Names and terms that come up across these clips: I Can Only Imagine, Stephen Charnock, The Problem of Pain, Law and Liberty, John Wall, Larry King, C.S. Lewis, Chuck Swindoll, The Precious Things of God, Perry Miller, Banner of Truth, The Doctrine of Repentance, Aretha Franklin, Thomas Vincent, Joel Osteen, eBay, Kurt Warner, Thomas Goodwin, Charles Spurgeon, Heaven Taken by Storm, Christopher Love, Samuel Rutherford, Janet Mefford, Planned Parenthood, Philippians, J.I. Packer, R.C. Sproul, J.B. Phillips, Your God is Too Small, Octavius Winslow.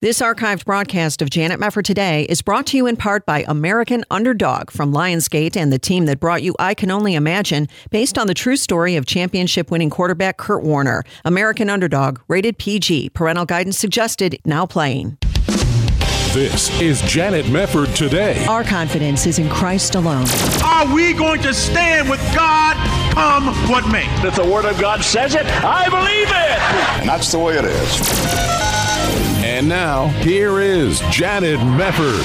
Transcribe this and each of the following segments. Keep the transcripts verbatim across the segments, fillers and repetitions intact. This archived broadcast of Janet Mefford Today is brought to you in part by American Underdog from Lionsgate and the team that brought you I Can Only Imagine, based on the true story of championship-winning quarterback Kurt Warner. American Underdog, rated P G, parental guidance suggested, now playing. This is Janet Mefford Today. Our confidence is in Christ alone. Are we going to stand with God, come what may? If the Word of God says it, I believe it! And that's the way it is. And now, here is Janet Mefford.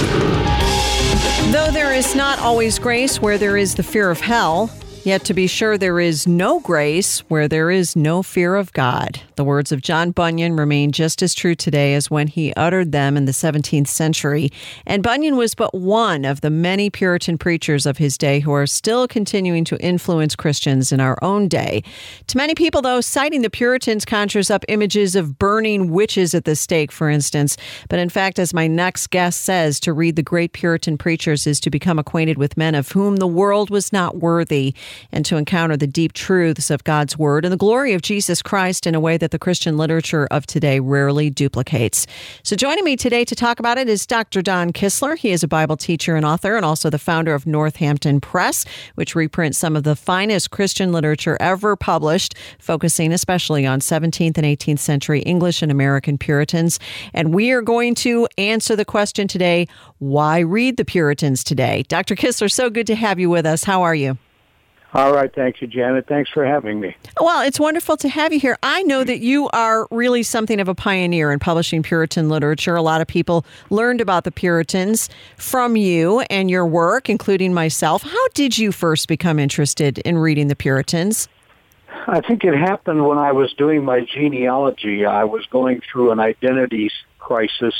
Though there is not always grace where there is the fear of hell, yet to be sure there is no grace where there is no fear of God. The words of John Bunyan remain just as true today as when he uttered them in the seventeenth century. And Bunyan was but one of the many Puritan preachers of his day who are still continuing to influence Christians in our own day. To many people, though, citing the Puritans conjures up images of burning witches at the stake, for instance. But in fact, as my next guest says, to read the great Puritan preachers is to become acquainted with men of whom the world was not worthy, and to encounter the deep truths of God's Word and the glory of Jesus Christ in a way that the Christian literature of today rarely duplicates. So joining me today to talk about it is Doctor Don Kistler. He is a Bible teacher and author and also the founder of Northampton Press, which reprints some of the finest Christian literature ever published, focusing especially on seventeenth and eighteenth century English and American Puritans. And we are going to answer the question today, why read the Puritans today? Doctor Kistler, so good to have you with us. How are you? All right. Thanks, Janet. Thanks for having me. Well, it's wonderful to have you here. I know that you are really something of a pioneer in publishing Puritan literature. A lot of people learned about the Puritans from you and your work, including myself. How did you first become interested in reading the Puritans? I think it happened when I was doing my genealogy. I was going through an identity crisis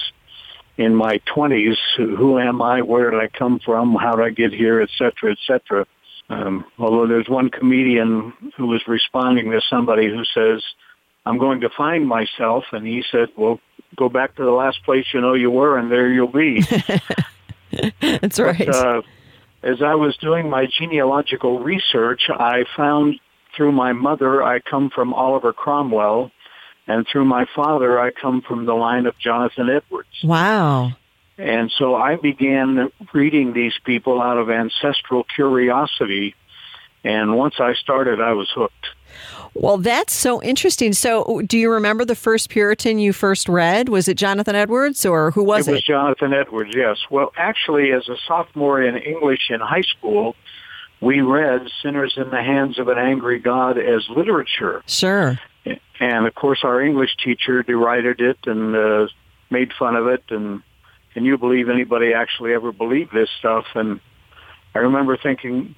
in my twenties. Who am I? Where did I come from? How did I get here? Et cetera, et cetera. Um, although there's one comedian who was responding to somebody who says, I'm going to find myself. And he said, well, go back to the last place you know you were, and there you'll be. That's right. But, uh, as I was doing my genealogical research, I found through my mother, I come from Oliver Cromwell, and through my father, I come from the line of Jonathan Edwards. Wow. And so I began reading these people out of ancestral curiosity, and once I started, I was hooked. Well, that's so interesting. So do you remember the first Puritan you first read? Was it Jonathan Edwards, or who was it? It was Jonathan Edwards, yes. Well, actually, as a sophomore in English in high school, we read Sinners in the Hands of an Angry God as literature. Sure. And, of course, our English teacher derided it and uh, made fun of it, and... Can you believe anybody actually ever believed this stuff? And I remember thinking,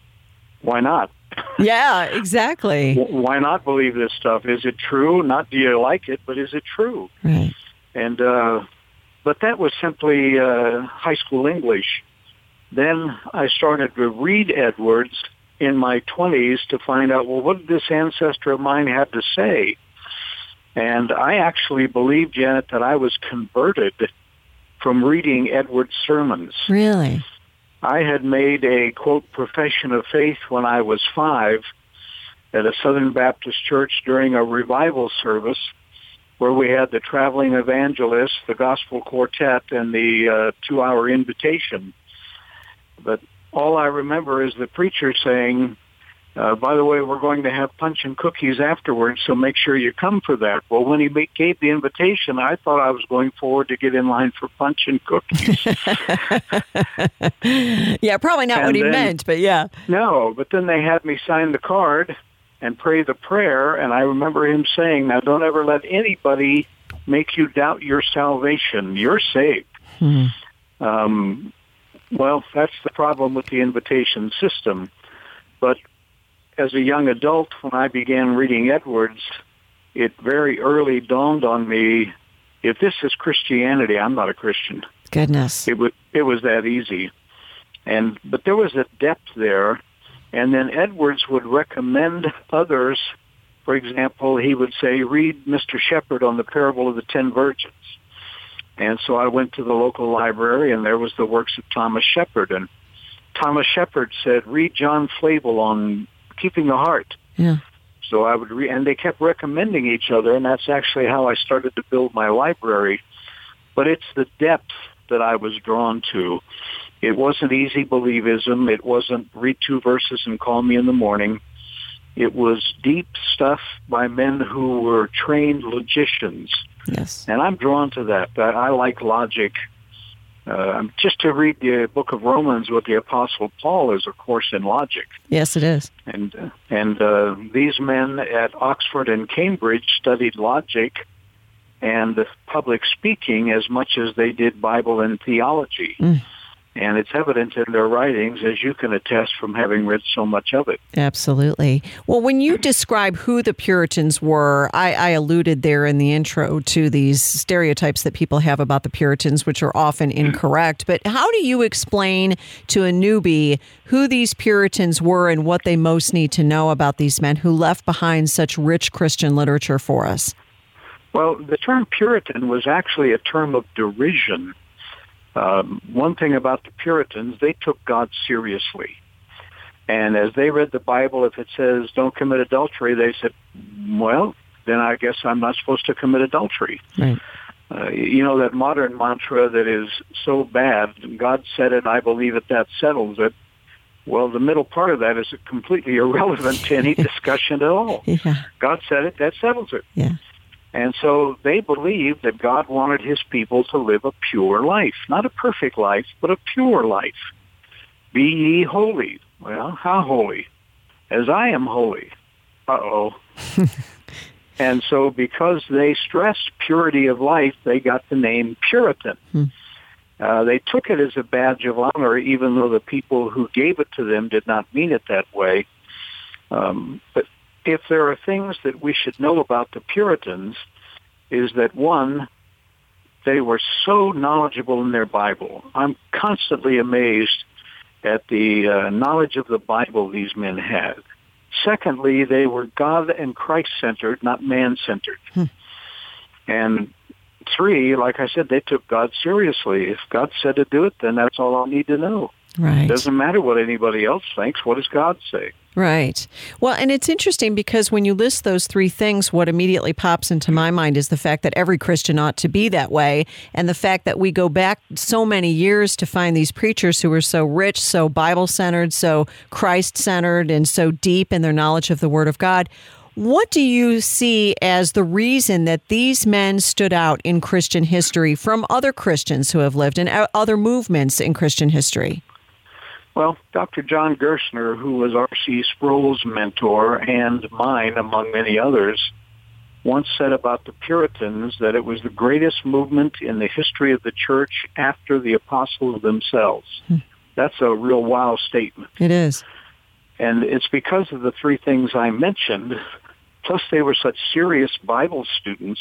why not? Yeah, exactly. Why not believe this stuff? Is it true? Not do you like it, but is it true? Right. And uh, but that was simply uh, high school English. Then I started to read Edwards in my twenties to find out, well, what did this ancestor of mine have to say? And I actually believe, Janet, that I was converted from reading Edwards' sermons. Really? I had made a, quote, profession of faith when I was five at a Southern Baptist church during a revival service where we had the traveling evangelist, the gospel quartet, and the uh, two-hour invitation. But all I remember is the preacher saying, uh, by the way, we're going to have punch and cookies afterwards, so make sure you come for that. Well, when he gave the invitation, I thought I was going forward to get in line for punch and cookies. Yeah, probably not and what he then, meant, but yeah. No, but then they had me sign the card and pray the prayer, and I remember him saying, now don't ever let anybody make you doubt your salvation. You're saved. Hmm. Um, well, that's the problem with the invitation system. But as a young adult, when I began reading Edwards, it very early dawned on me, if this is Christianity, I'm not a Christian. Goodness. It was, it was that easy. And but there was a depth there. And then Edwards would recommend others. For example, he would say, read Mister Shepherd on the Parable of the Ten Virgins. And so I went to the local library, and there was the works of Thomas Shepherd. And Thomas Shepherd said, read John Flavel on Keeping the Heart. Yeah. So I would read, and they kept recommending each other, and that's actually how I started to build my library. But it's the depth that I was drawn to. It wasn't easy believism. It wasn't read two verses and call me in the morning. It was deep stuff by men who were trained logicians. Yes. And I'm drawn to that. I like logic. Uh, just to read the book of Romans with the Apostle Paul is, of course, in logic. Yes, it is. And uh, and uh, these men at Oxford and Cambridge studied logic and public speaking as much as they did Bible and theology. Mm. And it's evident in their writings, as you can attest from having read so much of it. Absolutely. Well, when you describe who the Puritans were, I, I alluded there in the intro to these stereotypes that people have about the Puritans, which are often incorrect. But how do you explain to a newbie who these Puritans were and what they most need to know about these men who left behind such rich Christian literature for us? Well, the term Puritan was actually a term of derision. Um, one thing about the Puritans, they took God seriously. And as they read the Bible, if it says, don't commit adultery, they said, well, then I guess I'm not supposed to commit adultery. Right. Uh, you know, that modern mantra that is so bad, God said it, I believe it, that settles it. Well, the middle part of that is completely irrelevant to any discussion at all. Yeah. God said it, that settles it. Yeah. And so they believed that God wanted his people to live a pure life, not a perfect life, but a pure life. Be ye holy. Well, how holy? As I am holy. Uh-oh. And so because they stressed purity of life, they got the name Puritan. Hmm. Uh, they took it as a badge of honor, even though the people who gave it to them did not mean it that way. Um, but if there are things that we should know about the Puritans, is that, one, they were so knowledgeable in their Bible. I'm constantly amazed at the uh, knowledge of the Bible these men had. Secondly, they were God and Christ-centered, not man-centered. Hmm. And three, like I said, they took God seriously. If God said to do it, then that's all I need to know. Right. It doesn't matter what anybody else thinks. What does God say? Right. Well, and it's interesting because when you list those three things, what immediately pops into my mind is the fact that every Christian ought to be that way. And the fact that we go back so many years to find these preachers who are so rich, so Bible-centered, so Christ-centered, and so deep in their knowledge of the Word of God. What do you see as the reason that these men stood out in Christian history from other Christians who have lived and other movements in Christian history? Well, Doctor John Gerstner, who was R C Sproul's mentor and mine, among many others, once said about the Puritans that it was the greatest movement in the history of the church after the apostles themselves. Hmm. That's a real wow statement. It is. And it's because of the three things I mentioned, plus they were such serious Bible students.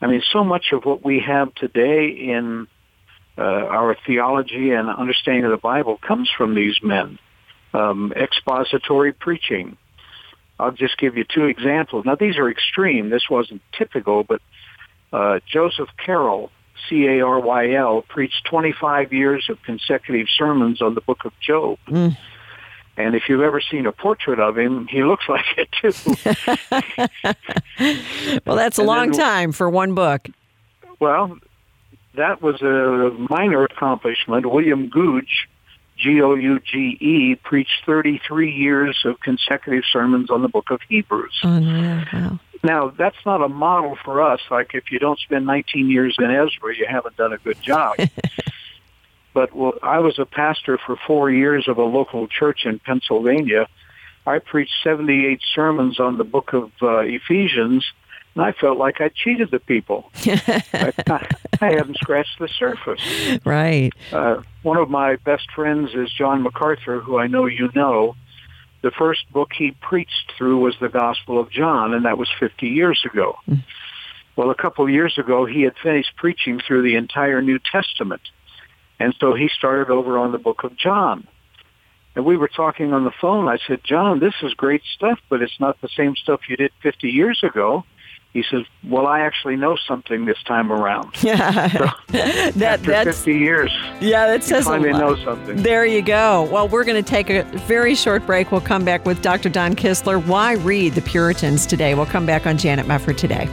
I mean, so much of what we have today in Uh, our theology and understanding of the Bible comes from these men. Um, expository preaching. I'll just give you two examples. Now, these are extreme. This wasn't typical, but uh, Joseph Caryl, C A R Y L, preached twenty-five years of consecutive sermons on the book of Job. Mm. And if you've ever seen a portrait of him, he looks like it, too. Well, that's a and long then, time for one book. Well, that was a minor accomplishment. William Gouge, G O U G E, preached thirty-three years of consecutive sermons on the book of Hebrews. Oh, no. Wow. Now, that's not a model for us. Like, if you don't spend nineteen years in Ezra, you haven't done a good job. But well, I was a pastor for four years of a local church in Pennsylvania. I preached seventy-eight sermons on the book of uh, Ephesians, and I felt like I cheated the people. I, I haven't scratched the surface. Right. Uh, one of my best friends is John MacArthur, who I know you know. The first book he preached through was the Gospel of John, and that was fifty years ago. Mm. Well, a couple of years ago, he had finished preaching through the entire New Testament, and so he started over on the book of John. And we were talking on the phone. I said, John, this is great stuff, but it's not the same stuff you did fifty years ago. He says, well, I actually know something this time around. Yeah. So, that, after that's, fifty years, yeah, that says a lot. You finally know something. There you go. Well, we're going to take a very short break. We'll come back with Doctor Don Kistler. Why read the Puritans today? We'll come back on Janet Mefford Today.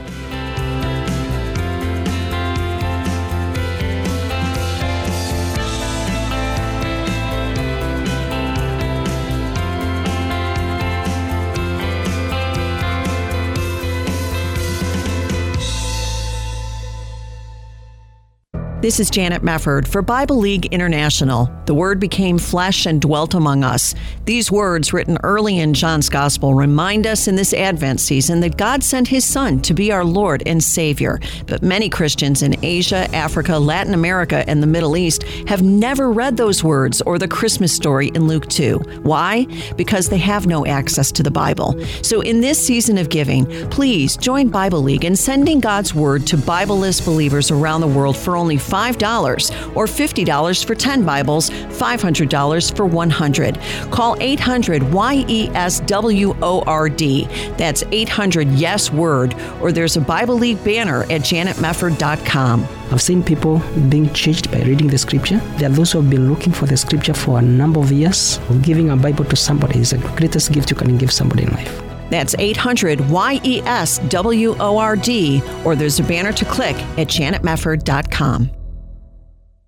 This is Janet Mefford for Bible League International. The Word became flesh and dwelt among us. These words, written early in John's Gospel, remind us in this Advent season that God sent His Son to be our Lord and Savior. But many Christians in Asia, Africa, Latin America, and the Middle East have never read those words or the Christmas story in Luke two. Why? Because they have no access to the Bible. So in this season of giving, please join Bible League in sending God's Word to Bibleless believers around the world for only five dollars or fifty dollars for ten Bibles, five hundred dollars for one hundred. Call eight hundred Y E S W O R D. That's eight hundred Y E S W O R D, or there's a Bible League banner at janet mefford dot com. I've seen people being changed by reading the scripture. There are those who have been looking for the scripture for a number of years. Giving a Bible to somebody is the greatest gift you can give somebody in life. That's eight hundred Y E S W O R D, or there's a banner to click at janet mefford dot com.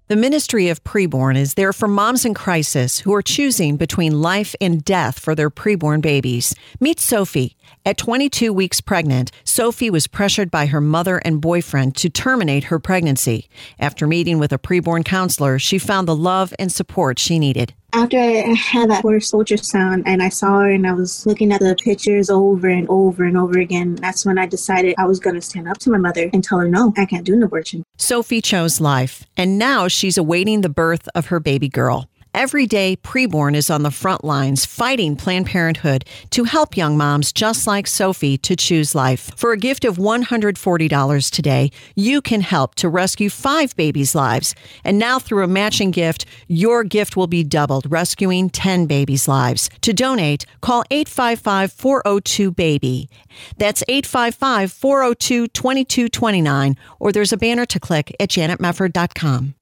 The ministry of Preborn is there for moms in crisis who are choosing between life and death for their preborn babies. Meet Sophie. At twenty-two weeks pregnant, Sophie was pressured by her mother and boyfriend to terminate her pregnancy. After meeting with a preborn counselor, she found the love and support she needed. After I had that first ultrasound and I saw her and I was looking at the pictures over and over and over again, that's when I decided I was going to stand up to my mother and tell her, no, I can't do an abortion. Sophie chose life, and now she's awaiting the birth of her baby girl. Every day, Preborn is on the front lines fighting Planned Parenthood to help young moms just like Sophie to choose life. For a gift of one hundred forty dollars today, you can help to rescue five babies' lives. And now through a matching gift, your gift will be doubled, rescuing ten babies' lives. To donate, call eight five five, four oh two, BABY. That's eight five five, four oh two, two two two nine, or there's a banner to click at janet mefford dot com.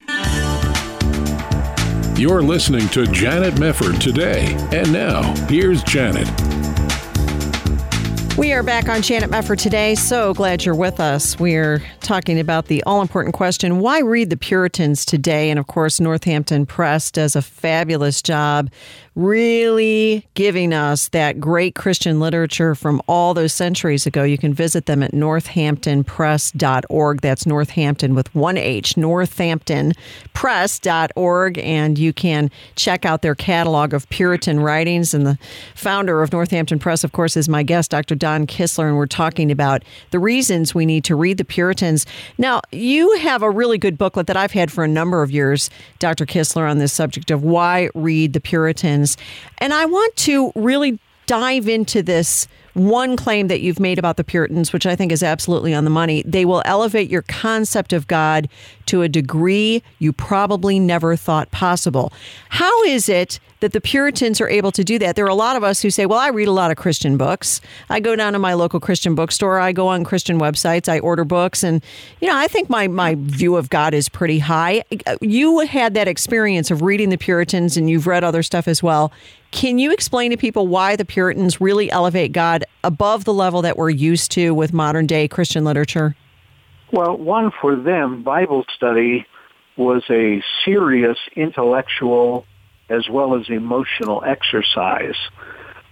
You're listening to Janet Mefford Today. And now, here's Janet. We are back on Janet Mefford Today. So glad you're with us. We're talking about the all-important question, why read the Puritans today? And of course, Northampton Press does a fabulous job really giving us that great Christian literature from all those centuries ago. You can visit them at northampton press dot org. That's Northampton with one H, northampton press dot org. And you can check out their catalog of Puritan writings. And the founder of Northampton Press, of course, is my guest, Doctor Don Kistler. And we're talking about the reasons we need to read the Puritans. Now, you have a really good booklet that I've had for a number of years, Doctor Kistler, on this subject of why read the Puritans. And I want to really dive into this one claim that you've made about the Puritans, which I think is absolutely on the money. They will elevate your concept of God to a degree you probably never thought possible. How is it that the Puritans are able to do that? There are a lot of us who say, well, I read a lot of Christian books. I go down to my local Christian bookstore. I go on Christian websites. I order books. And, you know, I think my, my view of God is pretty high. You had that experience of reading the Puritans, and you've read other stuff as well. Can you explain to people why the Puritans really elevate God above the level that we're used to with modern day Christian literature? Well, one, for them, Bible study was a serious intellectual as well as emotional exercise.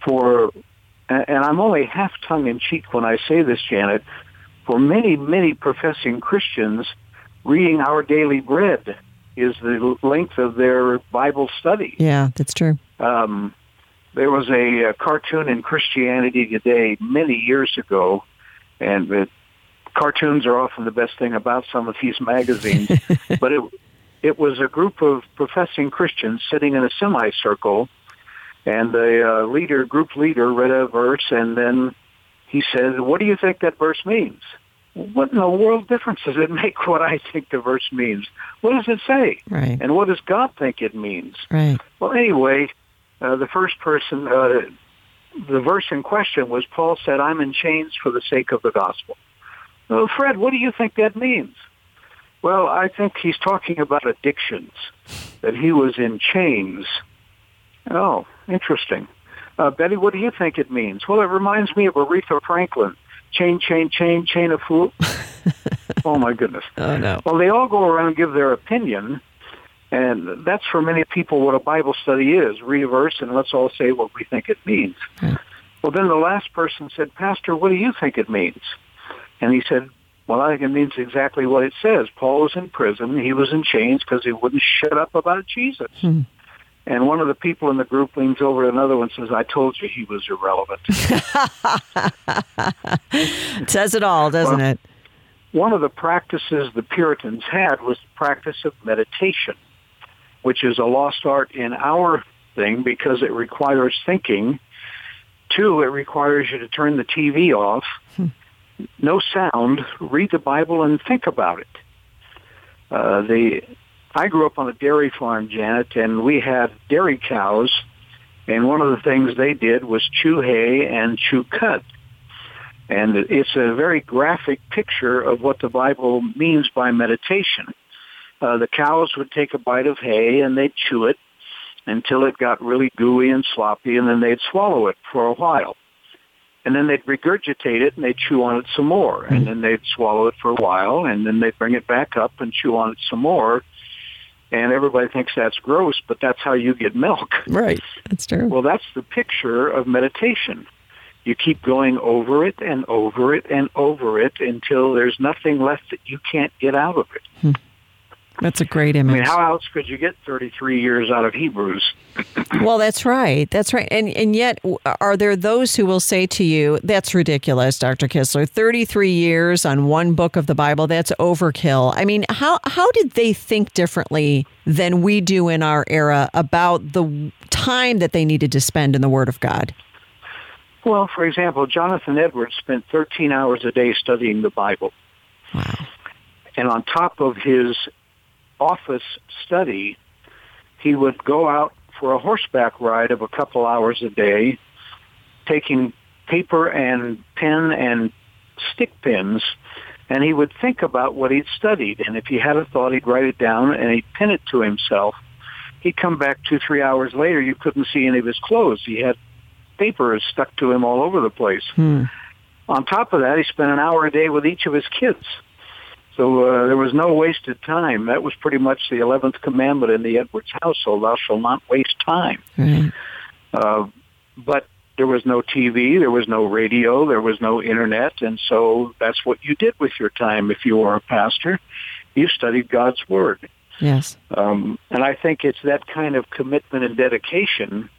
For, and I'm only half tongue-in-cheek when I say this, Janet, for many, many professing Christians, reading Our Daily Bread is the length of their Bible study. Yeah, that's true. Um, there was a, a cartoon in Christianity Today many years ago, and the cartoons are often the best thing about some of these magazines, but it It was a group of professing Christians sitting in a semicircle, and the uh, leader, group leader read a verse, and then he said, what do you think that verse means? What in the world difference does it make what I think the verse means? What does it say? Right. And what does God think it means? Right. Well, anyway, uh, the first person, uh, the verse in question was, Paul said, I'm in chains for the sake of the gospel. Well, Fred, what do you think that means? Well, I think he's talking about addictions, that he was in chains. Oh, interesting. Uh, Betty, what do you think it means? Well, it reminds me of Aretha Franklin. Chain, chain, chain, chain of fool. Oh, my goodness. Oh, no. Well, they all go around and give their opinion, and that's for many people what a Bible study is. Read a verse, and let's all say what we think it means. Hmm. Well, then the last person said, Pastor, what do you think it means? And he said, Well, I think it means exactly what it says. Paul was in prison. He was in chains because he wouldn't shut up about Jesus. Hmm. And one of the people in the group leans over to another one and says, I told you he was irrelevant. It says it all, doesn't well, it? One of the practices the Puritans had was the practice of meditation, which is a lost art in our thing because it requires thinking. Two, it requires you to turn the T V off, hmm. no sound, read the Bible, and think about it. Uh, the... I grew up on a dairy farm, Janet, and we had dairy cows, and one of the things they did was chew hay and chew cud. And it's a very graphic picture of what the Bible means by meditation. Uh, the cows would take a bite of hay, and they'd chew it until it got really gooey and sloppy, and then they'd swallow it for a while. And then they'd regurgitate it, and they'd chew on it some more, and then they'd swallow it for a while, and then they'd bring it back up and chew on it some more. And everybody thinks that's gross, but that's how you get milk. Right, that's true. Well, that's the picture of meditation. You keep going over it and over it and over it until there's nothing left that you can't get out of it. Hmm. That's a great image. I mean, how else could you get thirty-three years out of Hebrews? Well, that's right. That's right. And and yet, are there those who will say to you, that's ridiculous, Doctor Kistler, thirty-three years on one book of the Bible, that's overkill. I mean, how, how did they think differently than we do in our era about the time that they needed to spend in the Word of God? Well, for example, Jonathan Edwards spent thirteen hours a day studying the Bible. Wow. And on top of his office study, he would go out for a horseback ride of a couple hours a day, taking paper and pen and stick pins, and he would think about what he'd studied. And if he had a thought, he'd write it down and he'd pin it to himself. He'd come back two, three hours later, you couldn't see any of his clothes. He had paper stuck to him all over the place. Hmm. On top of that, he spent an hour a day with each of his kids. So uh, there was no wasted time. That was pretty much the eleventh commandment in the Edwards household, thou shalt not waste time. Mm-hmm. Uh, but there was no T V, there was no radio, there was no Internet, and so that's what you did with your time if you were a pastor. You studied God's Word. Yes. Um, and I think it's that kind of commitment and dedication.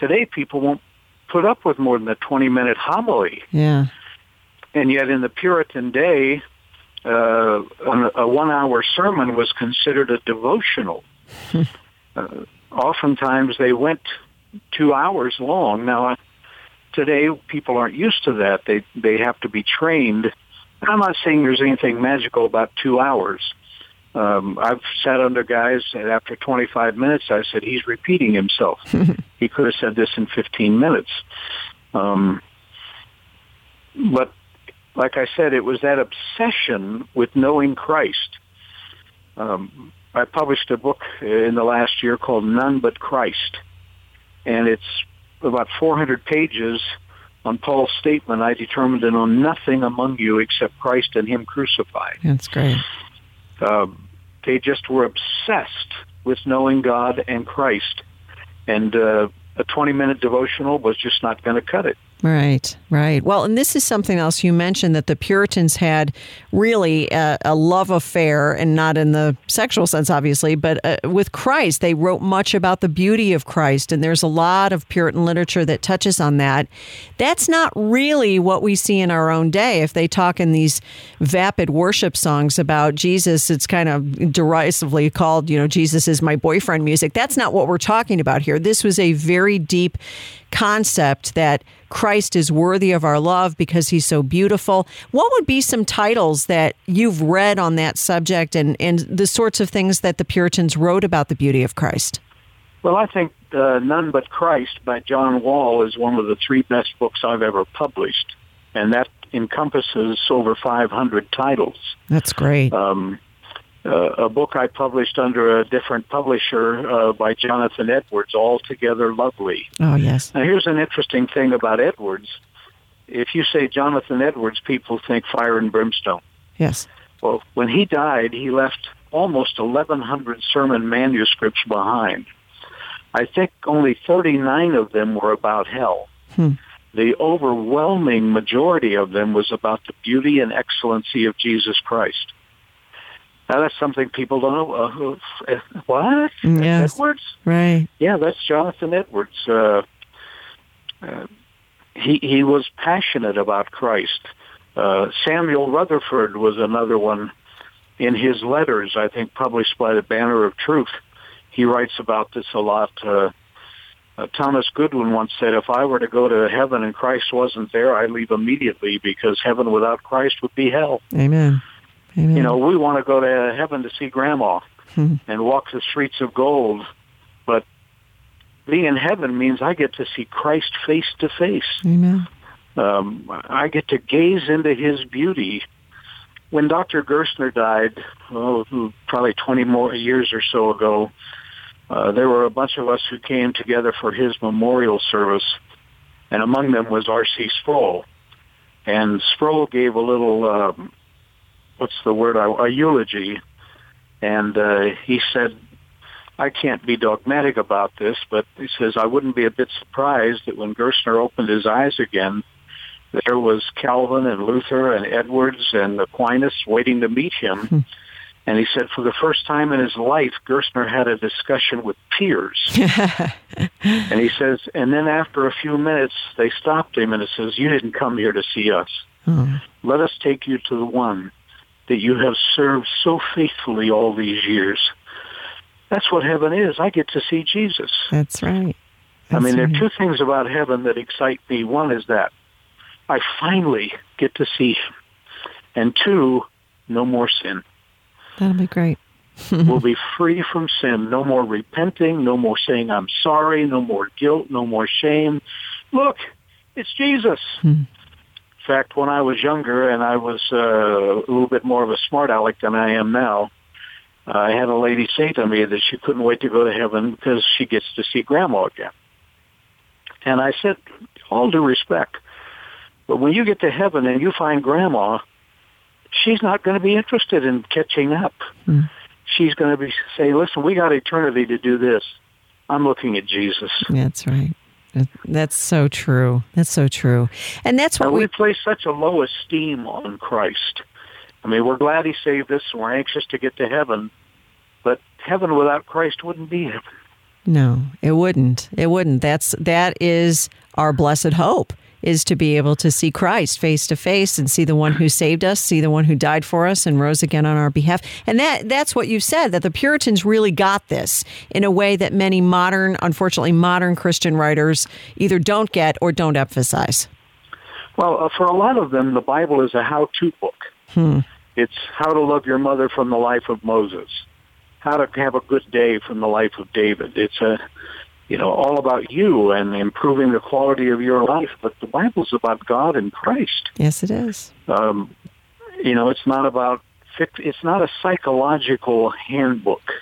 Today people won't put up with more than a twenty-minute homily. Yeah. And yet in the Puritan day, Uh, a one-hour sermon was considered a devotional. uh, oftentimes they went two hours long. Now, today people aren't used to that. They they have to be trained. I'm not saying there's anything magical about two hours. Um, I've sat under guys, and after twenty-five minutes, I said, he's repeating himself. He could have said this in fifteen minutes. Um, but like I said, it was that obsession with knowing Christ. Um, I published a book in the last year called None But Christ, and it's about four hundred pages on Paul's statement, I determined to know nothing among you except Christ and Him crucified. That's great. Um, they just were obsessed with knowing God and Christ, and uh, a twenty-minute devotional was just not going to cut it. Right, right. Well, and this is something else you mentioned, that the Puritans had really a, a love affair, and not in the sexual sense, obviously, but uh, with Christ. They wrote much about the beauty of Christ, and there's a lot of Puritan literature that touches on that. That's not really what we see in our own day. If they talk in these vapid worship songs about Jesus, it's kind of derisively called, you know, Jesus is my boyfriend music. That's not what we're talking about here. This was a very deep concept that Christ is worthy of our love because He's so beautiful. What would be some titles that you've read on that subject, and, and the sorts of things that the Puritans wrote about the beauty of Christ? Well, I think uh, None But Christ by John Wall is one of the three best books I've ever published, and that encompasses over five hundred titles. That's great. Um, uh, a book I published under a different publisher uh, by Jonathan Edwards, Altogether Lovely. Oh, yes. Now, here's an interesting thing about Edwards. If you say Jonathan Edwards, people think fire and brimstone. Yes. Well, when he died, he left almost eleven hundred sermon manuscripts behind. I think only thirty-nine of them were about hell. Hmm. the overwhelming majority of them was about the beauty and excellency of Jesus Christ. Now, that's something people don't know. Uh, who, uh, what? Yes. Edwards? Right. Yeah, that's Jonathan Edwards. Uh, uh, he he was passionate about Christ. Uh, Samuel Rutherford was another one. In his letters, I think published by the Banner of Truth, he writes about this a lot. Uh, uh, Thomas Goodwin once said, if I were to go to heaven and Christ wasn't there, I'd leave immediately, because heaven without Christ would be hell. Amen. Amen. You know, we want to go to heaven to see Grandma and walk the streets of gold, but being in heaven means I get to see Christ face to face. Amen. Um, I get to gaze into his beauty. When Doctor Gerstner died, oh, probably twenty more years or so ago, uh, there were a bunch of us who came together for his memorial service, and among them was R C Sproul. And Sproul gave a little... Um, what's the word, a eulogy, and uh, he said, I can't be dogmatic about this, but he says, I wouldn't be a bit surprised that when Gerstner opened his eyes again, there was Calvin and Luther and Edwards and Aquinas waiting to meet him. And he said, for the first time in his life, Gerstner had a discussion with peers. And he says, and then after a few minutes, they stopped him and it says, you didn't come here to see us. Hmm. Let us take you to the one that you have served so faithfully all these years. That's what heaven is. I get to see Jesus. That's right. That's I mean, right. There are two things about heaven that excite me. One is that I finally get to see him. And two, no more sin. That'll be great. We'll be free from sin. No more repenting, no more saying I'm sorry, no more guilt, no more shame. Look, it's Jesus. Hmm. In fact, when I was younger and I was uh, a little bit more of a smart aleck than I am now, uh, I had a lady say to me that she couldn't wait to go to heaven because she gets to see Grandma again. And I said, all due respect, but when you get to heaven and you find Grandma, she's not going to be interested in catching up. Mm. She's going to be say, listen, we got eternity to do this. I'm looking at Jesus. That's right. That's so true. That's so true. And that's why we... we place such a low esteem on Christ. I mean, we're glad he saved us, and we're anxious to get to heaven, but heaven without Christ wouldn't be heaven. No, it wouldn't. It wouldn't. That's that is our blessed hope, is to be able to see Christ face to face and see the one who saved us, see the one who died for us and rose again on our behalf. And that that's what you said, that the Puritans really got this in a way that many modern, unfortunately modern Christian writers either don't get or don't emphasize. Well, uh, for a lot of them, the Bible is a how-to book. Hmm. It's how to love your mother from the life of Moses, how to have a good day from the life of David. It's a You know, all about you and improving the quality of your life. But the Bible's about God and Christ. Yes, it is. Um, you know, it's not about, it's not a psychological handbook.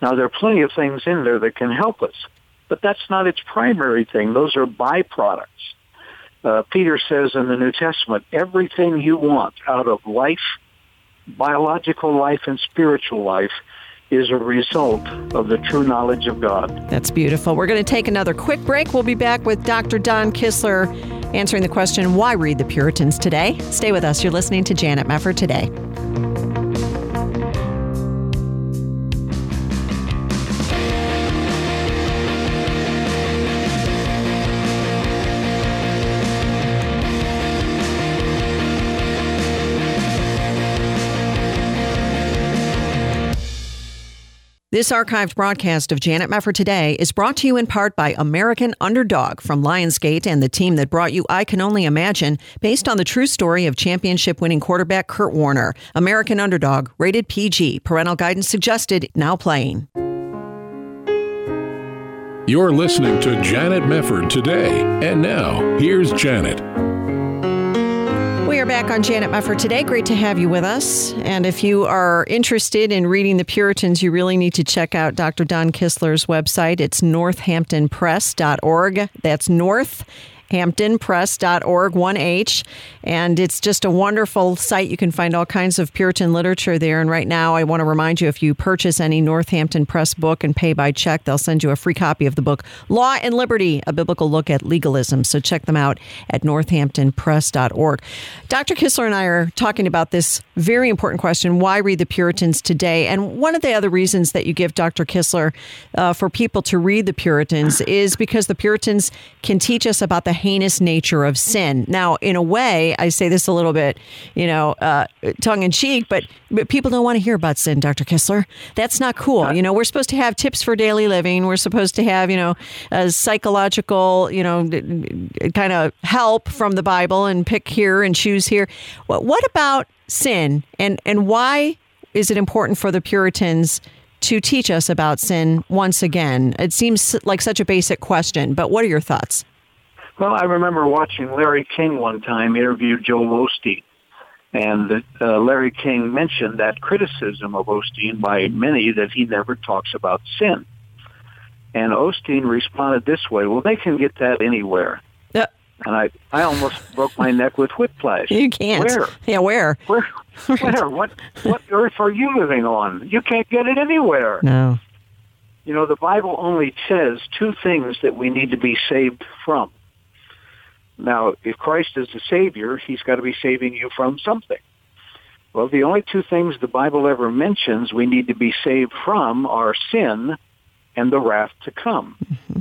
Now, there are plenty of things in there that can help us, but that's not its primary thing. Those are byproducts. Uh, Peter says in the New Testament, everything you want out of life, biological life and spiritual life, is a result of the true knowledge of God. That's beautiful. We're going to take another quick break. We'll be back with Doctor Don Kistler answering the question, why read the Puritans today? Stay with us. You're listening to Janet Mefford Today. This archived broadcast of Janet Mefford Today is brought to you in part by American Underdog from Lionsgate and the team that brought you I Can Only Imagine, based on the true story of championship-winning quarterback Kurt Warner. American Underdog, rated P G. Parental guidance suggested, now playing. You're listening to Janet Mefford Today. And now, here's Janet. We are back on Janet Mefford Today. Great to have you with us. And if you are interested in reading the Puritans, you really need to check out Doctor Don Kistler's website. It's northampton press dot org. That's North northampton press dot org, one H, and it's just a wonderful site. You can find all kinds of Puritan literature there, and right now I want to remind you, if you purchase any Northampton Press book and pay by check, they'll send you a free copy of the book, Law and Liberty, a biblical look at legalism. So check them out at northampton press dot org. Doctor Kistler and I are talking about this very important question, why read the Puritans today? And one of the other reasons that you give, Doctor Kistler, uh, for people to read the Puritans is because the Puritans can teach us about the heinous nature of sin. Now, in a way, I say this a little bit, you know, uh, tongue in cheek, but, but people don't want to hear about sin, Doctor Kistler. That's not cool. You know, we're supposed to have tips for daily living. We're supposed to have, you know, a psychological, you know, kind of help from the Bible and pick here and choose here. What, what about sin, and, and why is it important for the Puritans to teach us about sin once again? It seems like such a basic question, but what are your thoughts? Well, I remember watching Larry King one time interview Joel Osteen, and uh, Larry King mentioned that criticism of Osteen by many that he never talks about sin. And Osteen responded this way, well, they can get that anywhere. Uh, and I, I almost broke my neck with whiplash. You can't. Where? Yeah, where? Where? Where? What, what earth are you living on? You can't get it anywhere. No. You know, the Bible only says two things that we need to be saved from. Now, if Christ is the Savior, he's got to be saving you from something. Well, the only two things the Bible ever mentions we need to be saved from are sin and the wrath to come. Mm-hmm.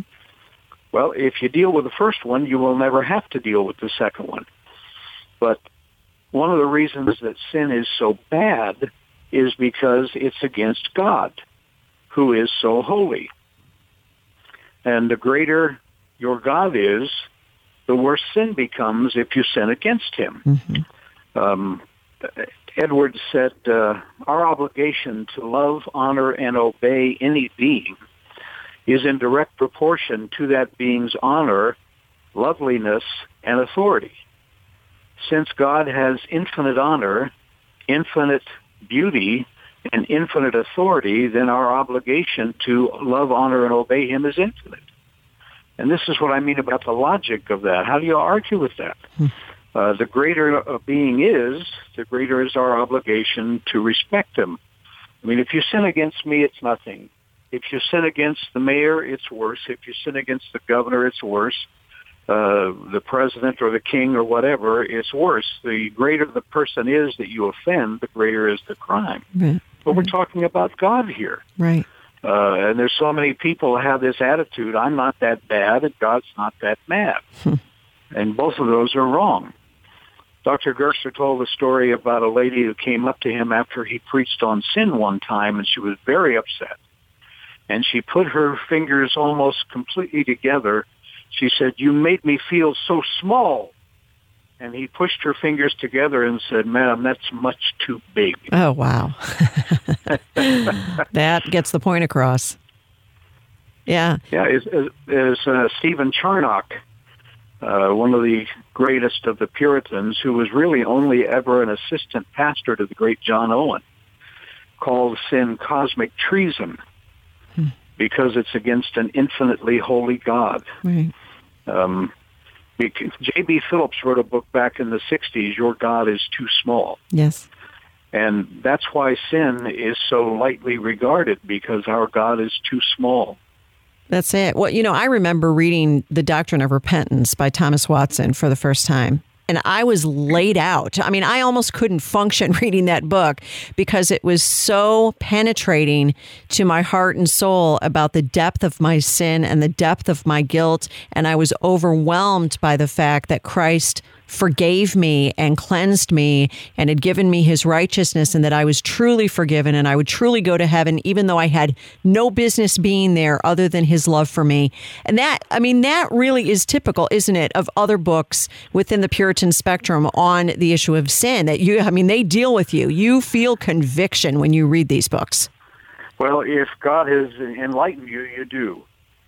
Well, if you deal with the first one, you will never have to deal with the second one. But one of the reasons that sin is so bad is because it's against God, who is so holy. And the greater your God is, the worse sin becomes if you sin against him. Mm-hmm. Um, Edwards said, uh, our obligation to love, honor, and obey any being is in direct proportion to that being's honor, loveliness, and authority. Since God has infinite honor, infinite beauty, and infinite authority, then our obligation to love, honor, and obey him is infinite. And this is what I mean about the logic of that. How do you argue with that? Uh, the greater a being is, the greater is our obligation to respect him. I mean, if you sin against me, it's nothing. If you sin against the mayor, it's worse. If you sin against the governor, it's worse. Uh, the president or the king or whatever, it's worse. The greater the person is that you offend, the greater is the crime. Right. But we're talking about God here. Right. Uh, and there's so many people who have this attitude, I'm not that bad and God's not that mad. Hmm. And both of those are wrong. Doctor Gerstner told a story about a lady who came up to him after he preached on sin one time, and she was very upset. And she put her fingers almost completely together. She said, you made me feel so small. And he pushed her fingers together and said, ma'am, that's much too big. Oh, wow. That gets the point across. Yeah. Yeah, it's, it's uh, Stephen Charnock, uh, one of the greatest of the Puritans, who was really only ever an assistant pastor to the great John Owen, called sin cosmic treason. Because it's against an infinitely holy God. Right. Um, J B Phillips wrote a book back in the sixties, Your God is Too Small. Yes. And that's why sin is so lightly regarded, because our God is too small. That's it. Well, you know, I remember reading The Doctrine of Repentance by Thomas Watson for the first time. And I was laid out. I mean, I almost couldn't function reading that book because it was so penetrating to my heart and soul about the depth of my sin and the depth of my guilt. And I was overwhelmed by the fact that Christ forgave me and cleansed me and had given me his righteousness, and that I was truly forgiven and I would truly go to heaven, even though I had no business being there other than his love for me. And that, I mean, that really is typical, isn't it, of other books within the Puritan spectrum on the issue of sin, that you, I mean, they deal with you. You feel conviction when you read these books. Well, if God has enlightened you, you do.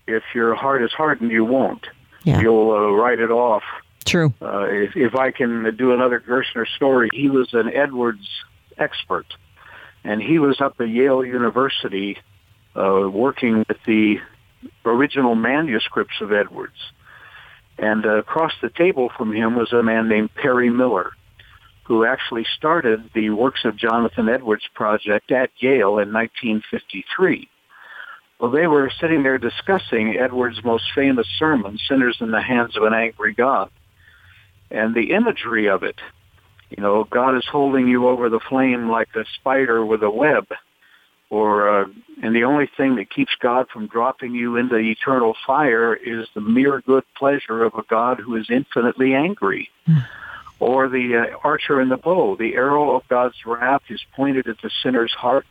If your heart is hardened, you won't. Yeah. You'll uh, write it off. True. Uh, if, if I can do another Gerstner story, he was an Edwards expert, and he was up at Yale University uh, working with the original manuscripts of Edwards. And uh, across the table from him was a man named Perry Miller, who actually started the Works of Jonathan Edwards project at Yale in nineteen fifty-three. Well, they were sitting there discussing Edwards' most famous sermon, Sinners in the Hands of an Angry God, and the imagery of it. You know, God is holding you over the flame like a spider with a web, or uh, and the only thing that keeps God from dropping you into eternal fire is the mere good pleasure of a God who is infinitely angry. Mm. Or the uh, archer and the bow. The arrow of God's wrath is pointed at the sinner's heart.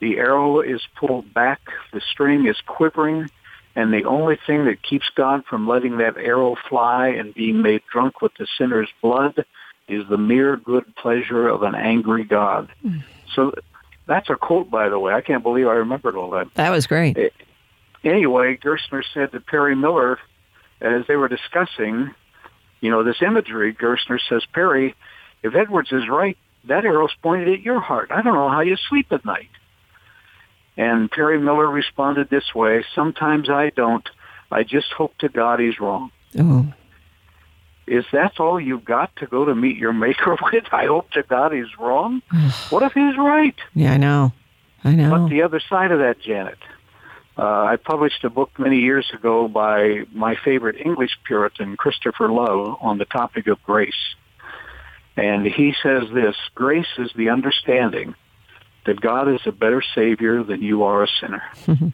The arrow is pulled back. The string is quivering. And the only thing that keeps God from letting that arrow fly and being made drunk with the sinner's blood is the mere good pleasure of an angry God. Mm. So that's a quote, by the way. I can't believe I remembered all that. That was great. Anyway, Gerstner said to Perry Miller, as they were discussing, you know, this imagery, Gerstner says, Perry, if Edwards is right, that arrow's pointed at your heart. I don't know how you sleep at night. And Perry Miller responded this way, sometimes I don't. I just hope to God he's wrong. Oh. Is that all you've got to go to meet your maker with? I hope to God he's wrong. What if he's right? Yeah, I know. I know. But the other side of that, Janet. Uh, I published a book many years ago by my favorite English Puritan, Christopher Love, on the topic of grace. And he says this, grace is the understanding that God is a better Savior than you are a sinner. Mm-hmm.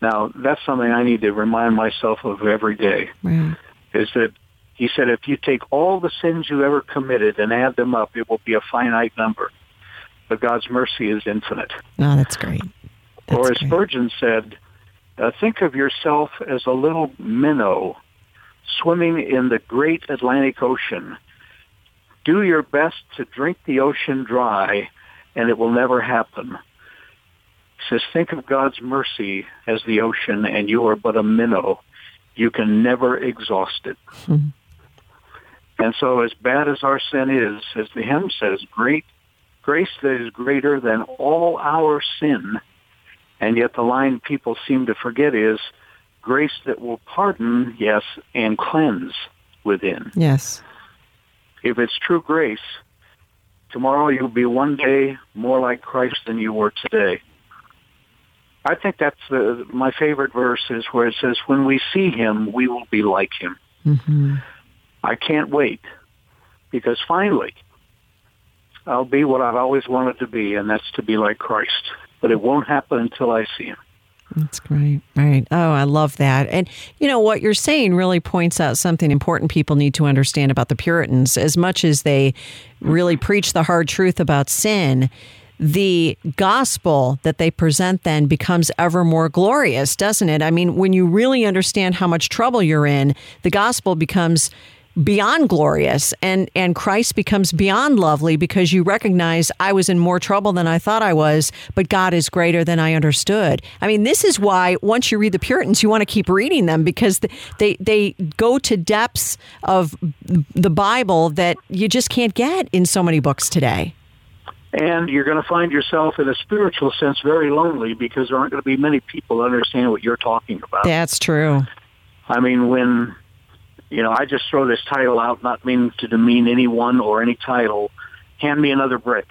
Now, that's something I need to remind myself of every day, right. Is that he said, if you take all the sins you ever committed and add them up, it will be a finite number. But God's mercy is infinite. Oh, that's great. That's or as great. Spurgeon said, uh, think of yourself as a little minnow swimming in the great Atlantic Ocean. Do your best to drink the ocean dry, and it will never happen. He says, think of God's mercy as the ocean, and you are but a minnow. You can never exhaust it. Hmm. And so as bad as our sin is, as the hymn says, great grace that is greater than all our sin. And yet the line people seem to forget is, grace that will pardon, yes, and cleanse within. Yes. If it's true grace, tomorrow you'll be one day more like Christ than you were today. I think that's the, my favorite verse is where it says, when we see him, we will be like him. Mm-hmm. I can't wait, because finally, I'll be what I've always wanted to be, and that's to be like Christ. But it won't happen until I see him. That's great. Right. Oh, I love that. And, you know, what you're saying really points out something important people need to understand about the Puritans. As much as they really preach the hard truth about sin, the gospel that they present then becomes ever more glorious, doesn't it? I mean, when you really understand how much trouble you're in, the gospel becomes beyond glorious, and, and Christ becomes beyond lovely, because you recognize I was in more trouble than I thought I was, but God is greater than I understood. I mean, this is why once you read the Puritans, you want to keep reading them, because they, they go to depths of the Bible that you just can't get in so many books today. And you're going to find yourself, in a spiritual sense, very lonely, because there aren't going to be many people that understand what you're talking about. That's true. I mean, when... You know, I just throw this title out, not meaning to demean anyone or any title. Hand me another brick.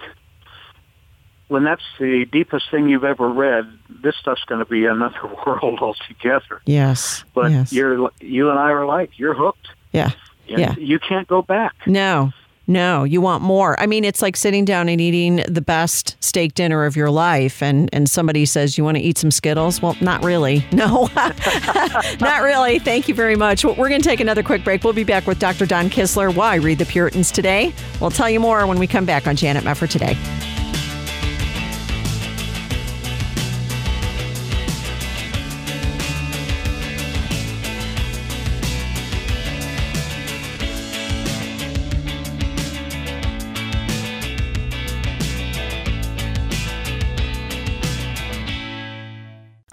When that's the deepest thing you've ever read, this stuff's going to be another world altogether. Yes. But yes. you're, you and I are alike. You're hooked. Yeah. You know, yeah. You can't go back. No. No, you want more. I mean, it's like sitting down and eating the best steak dinner of your life, and, and somebody says, you want to eat some Skittles? Well, not really. No, not really. Thank you very much. Well, we're going to take another quick break. We'll be back with Doctor Don Kistler. Why read the Puritans today? We'll tell you more when we come back on Janet Mefford Today.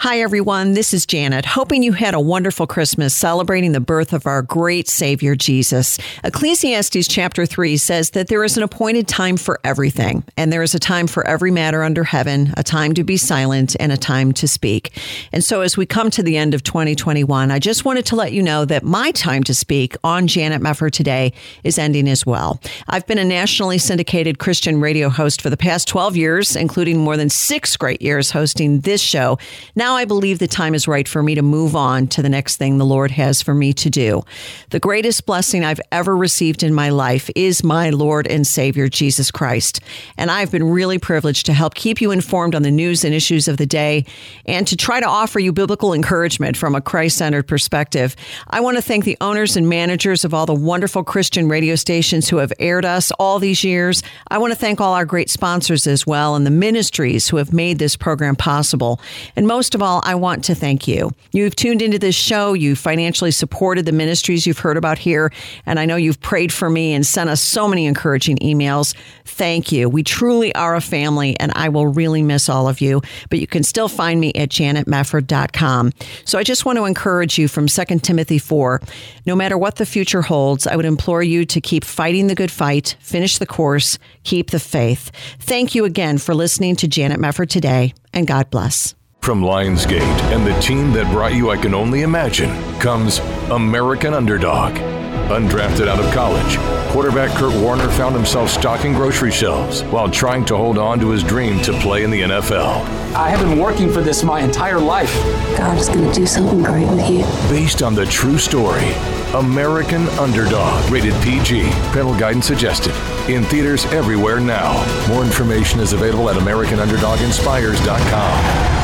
Hi, everyone. This is Janet, hoping you had a wonderful Christmas celebrating the birth of our great Savior, Jesus. Ecclesiastes chapter three says that there is an appointed time for everything, and there is a time for every matter under heaven, a time to be silent and a time to speak. And so as we come to the end of twenty twenty-one, I just wanted to let you know that my time to speak on Janet Mefford today is ending as well. I've been a nationally syndicated Christian radio host for the past twelve years, including more than six great years hosting this show. Now I believe the time is right for me to move on to the next thing the Lord has for me to do. The greatest blessing I've ever received in my life is my Lord and Savior, Jesus Christ. And I've been really privileged to help keep you informed on the news and issues of the day and to try to offer you biblical encouragement from a Christ-centered perspective. I want to thank the owners and managers of all the wonderful Christian radio stations who have aired us all these years. I want to thank all our great sponsors as well and the ministries who have made this program possible. And most of all, I want to thank you. You've tuned into this show. You financially supported the ministries you've heard about here. And I know you've prayed for me and sent us so many encouraging emails. Thank you. We truly are a family, and I will really miss all of you. But you can still find me at janet mefford dot com. So I just want to encourage you from Second Timothy four. No matter what the future holds, I would implore you to keep fighting the good fight, finish the course, keep the faith. Thank you again for listening to Janet Mefford today, and God bless. From Lionsgate and the team that brought you I Can Only Imagine comes American Underdog. Undrafted out of college, quarterback Kurt Warner found himself stocking grocery shelves while trying to hold on to his dream to play in the N F L. I have been working for this my entire life. God is going to do something great with you. Based on the true story, American Underdog, rated P G, parental guidance suggested. In theaters everywhere now. More information is available at american underdog inspires dot com.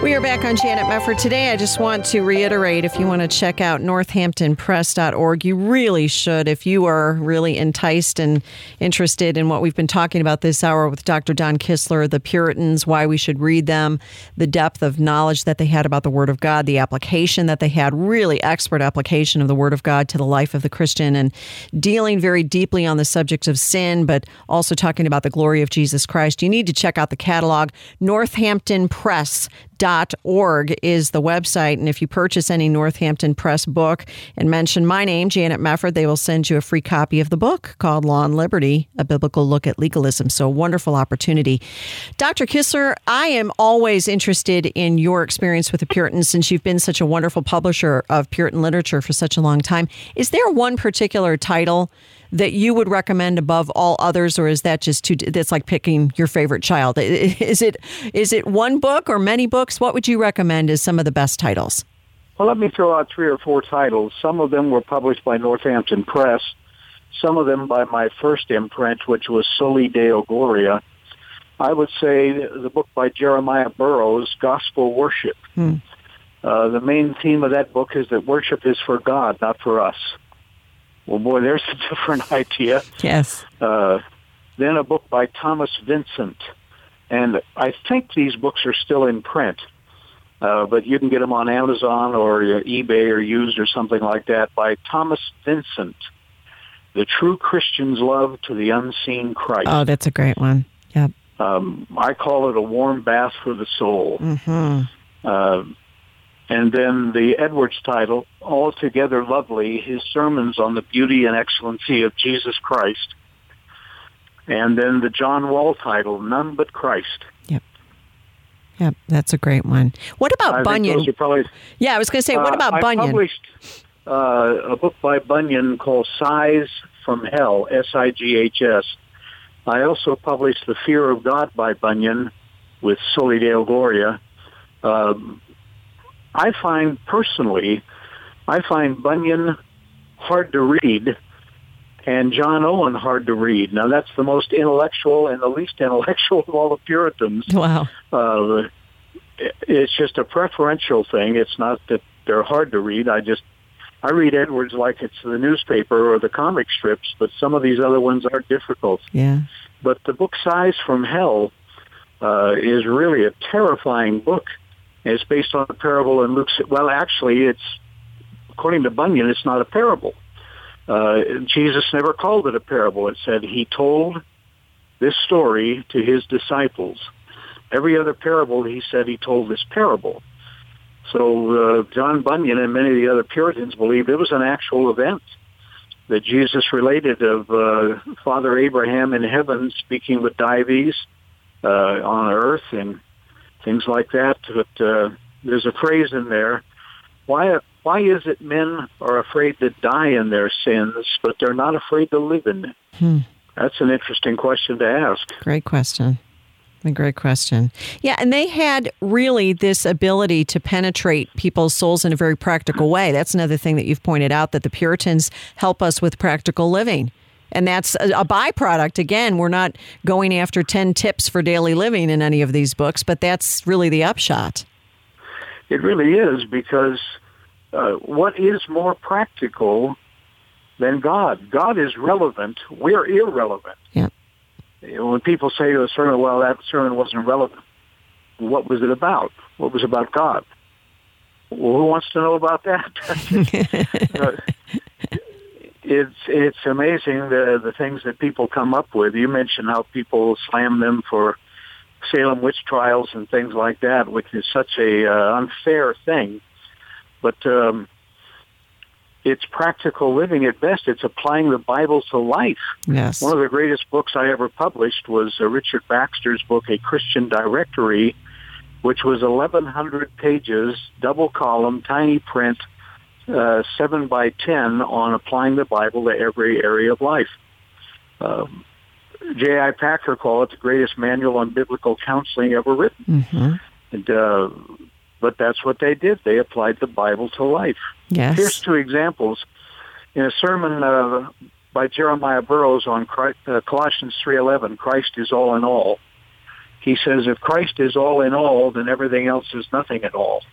We are back on Janet Mefford today. I just want to reiterate, if you want to check out northampton press dot org, you really should. If you are really enticed and interested in what we've been talking about this hour with Doctor Don Kistler, the Puritans, why we should read them, the depth of knowledge that they had about the Word of God, the application that they had, really expert application of the Word of God to the life of the Christian, and dealing very deeply on the subject of sin, but also talking about the glory of Jesus Christ. You need to check out the catalog. northampton press dot org is the website, and if you purchase any Northampton Press book and mention my name, Janet Mefford, they will send you a free copy of the book called Law and Liberty, A Biblical Look at Legalism. So a wonderful opportunity. Doctor Kistler, I am always interested in your experience with the Puritans since you've been such a wonderful publisher of Puritan literature for such a long time. Is there one particular title that you would recommend above all others, or is that just too, that's like picking your favorite child? Is it is it one book or many books? What would you recommend as some of the best titles? Well, let me throw out three or four titles. Some of them were published by Northampton Press, some of them by my first imprint, which was Soli Deo Gloria. I would say the book by Jeremiah Burroughs, Gospel Worship. Hmm. Uh, the main theme of that book is that worship is for God, not for us. Well, boy, there's a different idea. Yes. Uh, then a book by Thomas Vincent. And I think these books are still in print, uh, but you can get them on Amazon or uh, eBay or used or something like that, by Thomas Vincent, The True Christian's Love to the Unseen Christ. Oh, that's a great one. Yep. Um, I call it a warm bath for the soul. Mm-hmm. Uh, And then the Edwards title, Altogether Lovely, his sermons on the beauty and excellency of Jesus Christ. And then the John Wall title, None But Christ. Yep. Yep, that's a great one. What about I Bunyan? Probably, yeah, I was going to say, what about uh, Bunyan? I published uh, a book by Bunyan called Sighs from Hell, S I G H S. I also published The Fear of God by Bunyan with Soli Deo Gloria. Um, I find, personally, I find Bunyan hard to read and John Owen hard to read. Now, that's the most intellectual and the least intellectual of all the Puritans. Wow. Uh, it's just a preferential thing. It's not that they're hard to read. I just, I read Edwards like it's the newspaper or the comic strips, but some of these other ones are difficult. Yeah. But the book Sighs from Hell uh, is really a terrifying book. It's based on a parable in Luke. Well, actually, it's according to Bunyan, it's not a parable. Uh, Jesus never called it a parable. It said he told this story to his disciples. Every other parable, he said he told this parable. So uh, John Bunyan and many of the other Puritans believed it was an actual event that Jesus related of uh, Father Abraham in heaven speaking with Dives uh, on earth and things like that. But uh, there's a phrase in there, why why is it men are afraid to die in their sins, but they're not afraid to live in it? Hmm. That's an interesting question to ask. Great question. A great question. Yeah, and they had really this ability to penetrate people's souls in a very practical way. That's another thing that you've pointed out, that the Puritans help us with practical living. And that's a, a byproduct. Again, we're not going after ten tips for daily living in any of these books, but that's really the upshot. It really is, because uh, what is more practical than God? God is relevant. We're irrelevant. Yeah. When people say to a sermon, well, that sermon wasn't relevant, what was it about? What was about God? Well, who wants to know about that? it's it's amazing the, the things that people come up with. You mentioned how people slam them for Salem witch trials and things like that, which is such a uh, unfair thing. But um, it's practical living at best. It's applying the Bible to life. Yes. One of the greatest books I ever published was uh, Richard Baxter's book, A Christian Directory, which was eleven hundred pages, double column, tiny print, uh, seven by ten on applying the Bible to every area of life. Um, J I Packer called it the greatest manual on biblical counseling ever written. Mm-hmm. And, uh, But that's what they did. They applied the Bible to life. Yes. Here's two examples. In a sermon uh, by Jeremiah Burroughs on Christ, uh, Colossians three eleven, Christ is all in all. He says, if Christ is all in all, then everything else is nothing at all.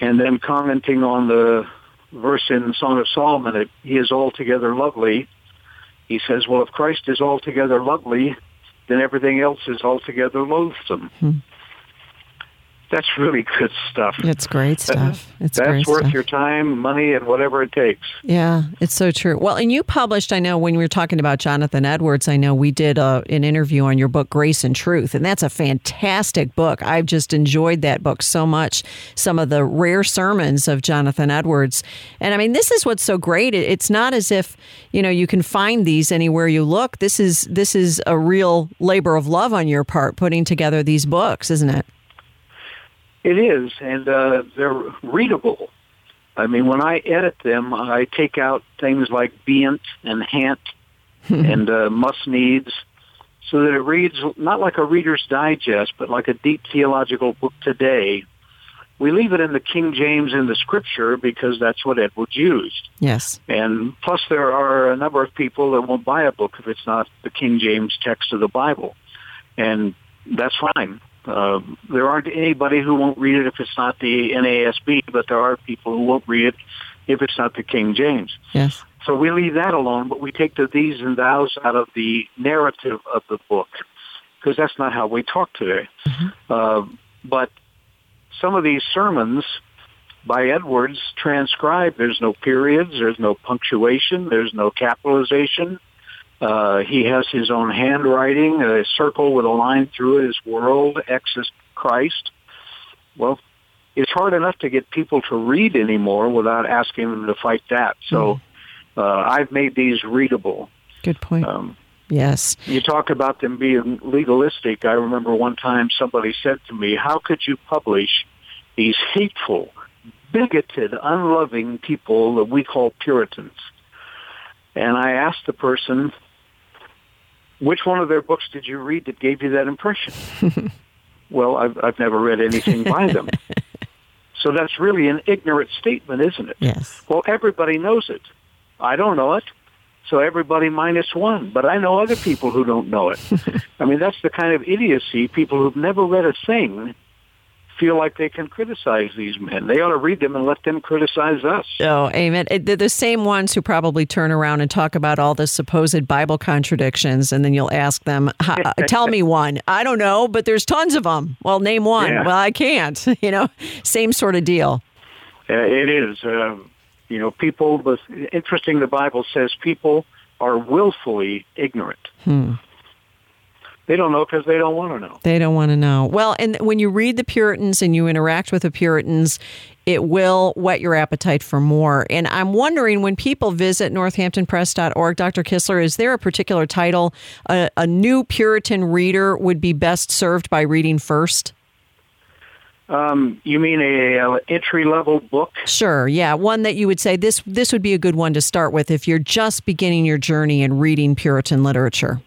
And then commenting on the verse in the Song of Solomon, that he is altogether lovely, he says, well, if Christ is altogether lovely, then everything else is altogether loathsome. Hmm. That's really good stuff. It's great stuff. It's That's great worth stuff. Your time, money, and whatever it takes. Yeah, it's so true. Well, and you published, I know, when we were talking about Jonathan Edwards, I know we did a, an interview on your book, Grace and Truth, and that's a fantastic book. I've just enjoyed that book so much, some of the rare sermons of Jonathan Edwards. And, I mean, this is what's so great. It's not as if, you know, you can find these anywhere you look. This is this is a real labor of love on your part, putting together these books, isn't it? It is, and uh, they're readable. I mean, when I edit them, I take out things like beant and hant and uh, must-needs so that it reads not like a Reader's Digest, but like a deep theological book today. We leave it in the King James in the Scripture because that's what Edwards used. Yes. And plus there are a number of people that won't buy a book if it's not the King James text of the Bible, and that's fine. Uh, there aren't anybody who won't read it if it's not the N A S B, but there are people who won't read it if it's not the King James. Yes. So we leave that alone, but we take the these and thous out of the narrative of the book, because that's not how we talk today. Mm-hmm. Uh, but some of these sermons by Edwards transcribed, there's no periods, there's no punctuation, there's no capitalization. Uh, he has his own handwriting. A circle with a line through it is world, X is Christ. Well, it's hard enough to get people to read anymore without asking them to fight that. So uh, I've made these readable. Good point. Um, yes. You talk about them being legalistic. I remember one time somebody said to me, how could you publish these hateful, bigoted, unloving people that we call Puritans? And I asked the person, which one of their books did you read that gave you that impression? Well, I've, I've never read anything by them. So that's really an ignorant statement, isn't it? Yes. Well, everybody knows it. I don't know it. So everybody minus one. But I know other people who don't know it. I mean, that's the kind of idiocy people who've never read a thing feel like they can criticize these men. They ought to read them and let them criticize us. Oh, amen. They're the same ones who probably turn around and talk about all the supposed Bible contradictions, and then you'll ask them, tell me one. I don't know, but there's tons of them. Well, name one. Yeah. Well, I can't. You know, same sort of deal. Uh, it is. Uh, You know, people, was interesting, the Bible says people are willfully ignorant. Hmm. They don't know because they don't want to know. They don't want to know. Well, and when you read the Puritans and you interact with the Puritans, it will whet your appetite for more. And I'm wondering, when people visit northampton press dot org, Doctor Kistler, is there a particular title a, a new Puritan reader would be best served by reading first? Um, you mean a, a entry-level book? Sure, yeah. One that you would say, this this would be a good one to start with if you're just beginning your journey in reading Puritan literature.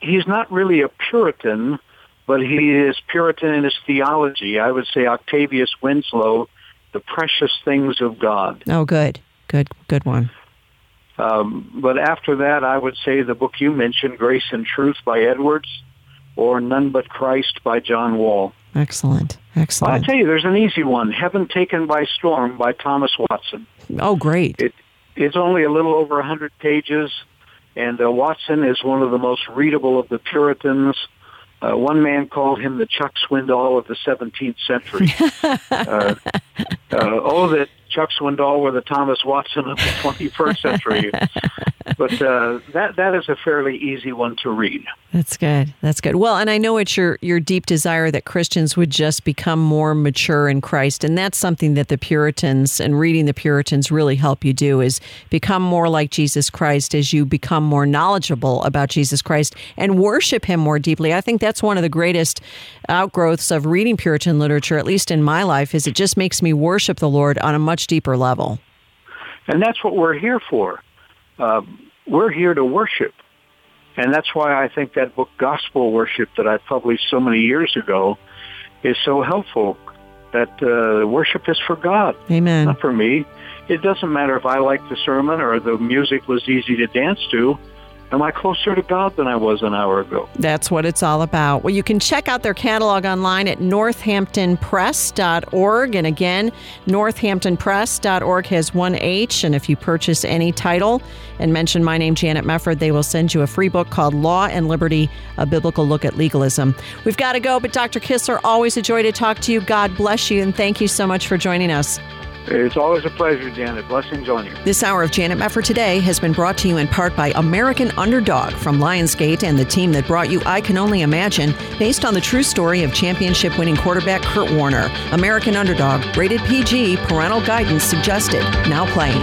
He's not really a Puritan, but he is Puritan in his theology. I would say Octavius Winslow, The Precious Things of God. Oh, good. Good, good one. Um, but after that, I would say the book you mentioned, Grace and Truth by Edwards, or None But Christ by John Wall. Excellent, excellent. Well, I tell you, there's an easy one, Heaven Taken by Storm by Thomas Watson. Oh, great. It, it's only a little over one hundred pages, and uh, Watson is one of the most readable of the Puritans. Uh, one man called him the Chuck Swindoll of the seventeenth century. uh, uh, oh, that Chuck Swindoll were the Thomas Watson of the twenty-first century. But uh, that that is a fairly easy one to read. That's good. That's good. Well, and I know it's your, your deep desire that Christians would just become more mature in Christ. And that's something that the Puritans and reading the Puritans really help you do, is become more like Jesus Christ as you become more knowledgeable about Jesus Christ and worship him more deeply. I think that's one of the greatest outgrowths of reading Puritan literature, at least in my life, is it just makes me worship the Lord on a much deeper level. And that's what we're here for. Uh, we're here to worship. And that's why I think that book, Gospel Worship, that I published so many years ago, is so helpful, that uh, worship is for God. Amen. Not for me. It doesn't matter if I liked the sermon or the music was easy to dance to. Am I closer to God than I was an hour ago? That's what it's all about. Well, you can check out their catalog online at northampton press dot org. And again, northampton press dot org has one H. And if you purchase any title and mention my name, Janet Mefford, they will send you a free book called Law and Liberty, A Biblical Look at Legalism. We've got to go, but Doctor Kistler, always a joy to talk to you. God bless you, and thank you so much for joining us. It's always a pleasure, Janet. Blessings on you. This hour of Janet Mefford Today has been brought to you in part by American Underdog from Lionsgate and the team that brought you I Can Only Imagine, based on the true story of championship-winning quarterback Kurt Warner. American Underdog, rated P G, parental guidance suggested, now playing.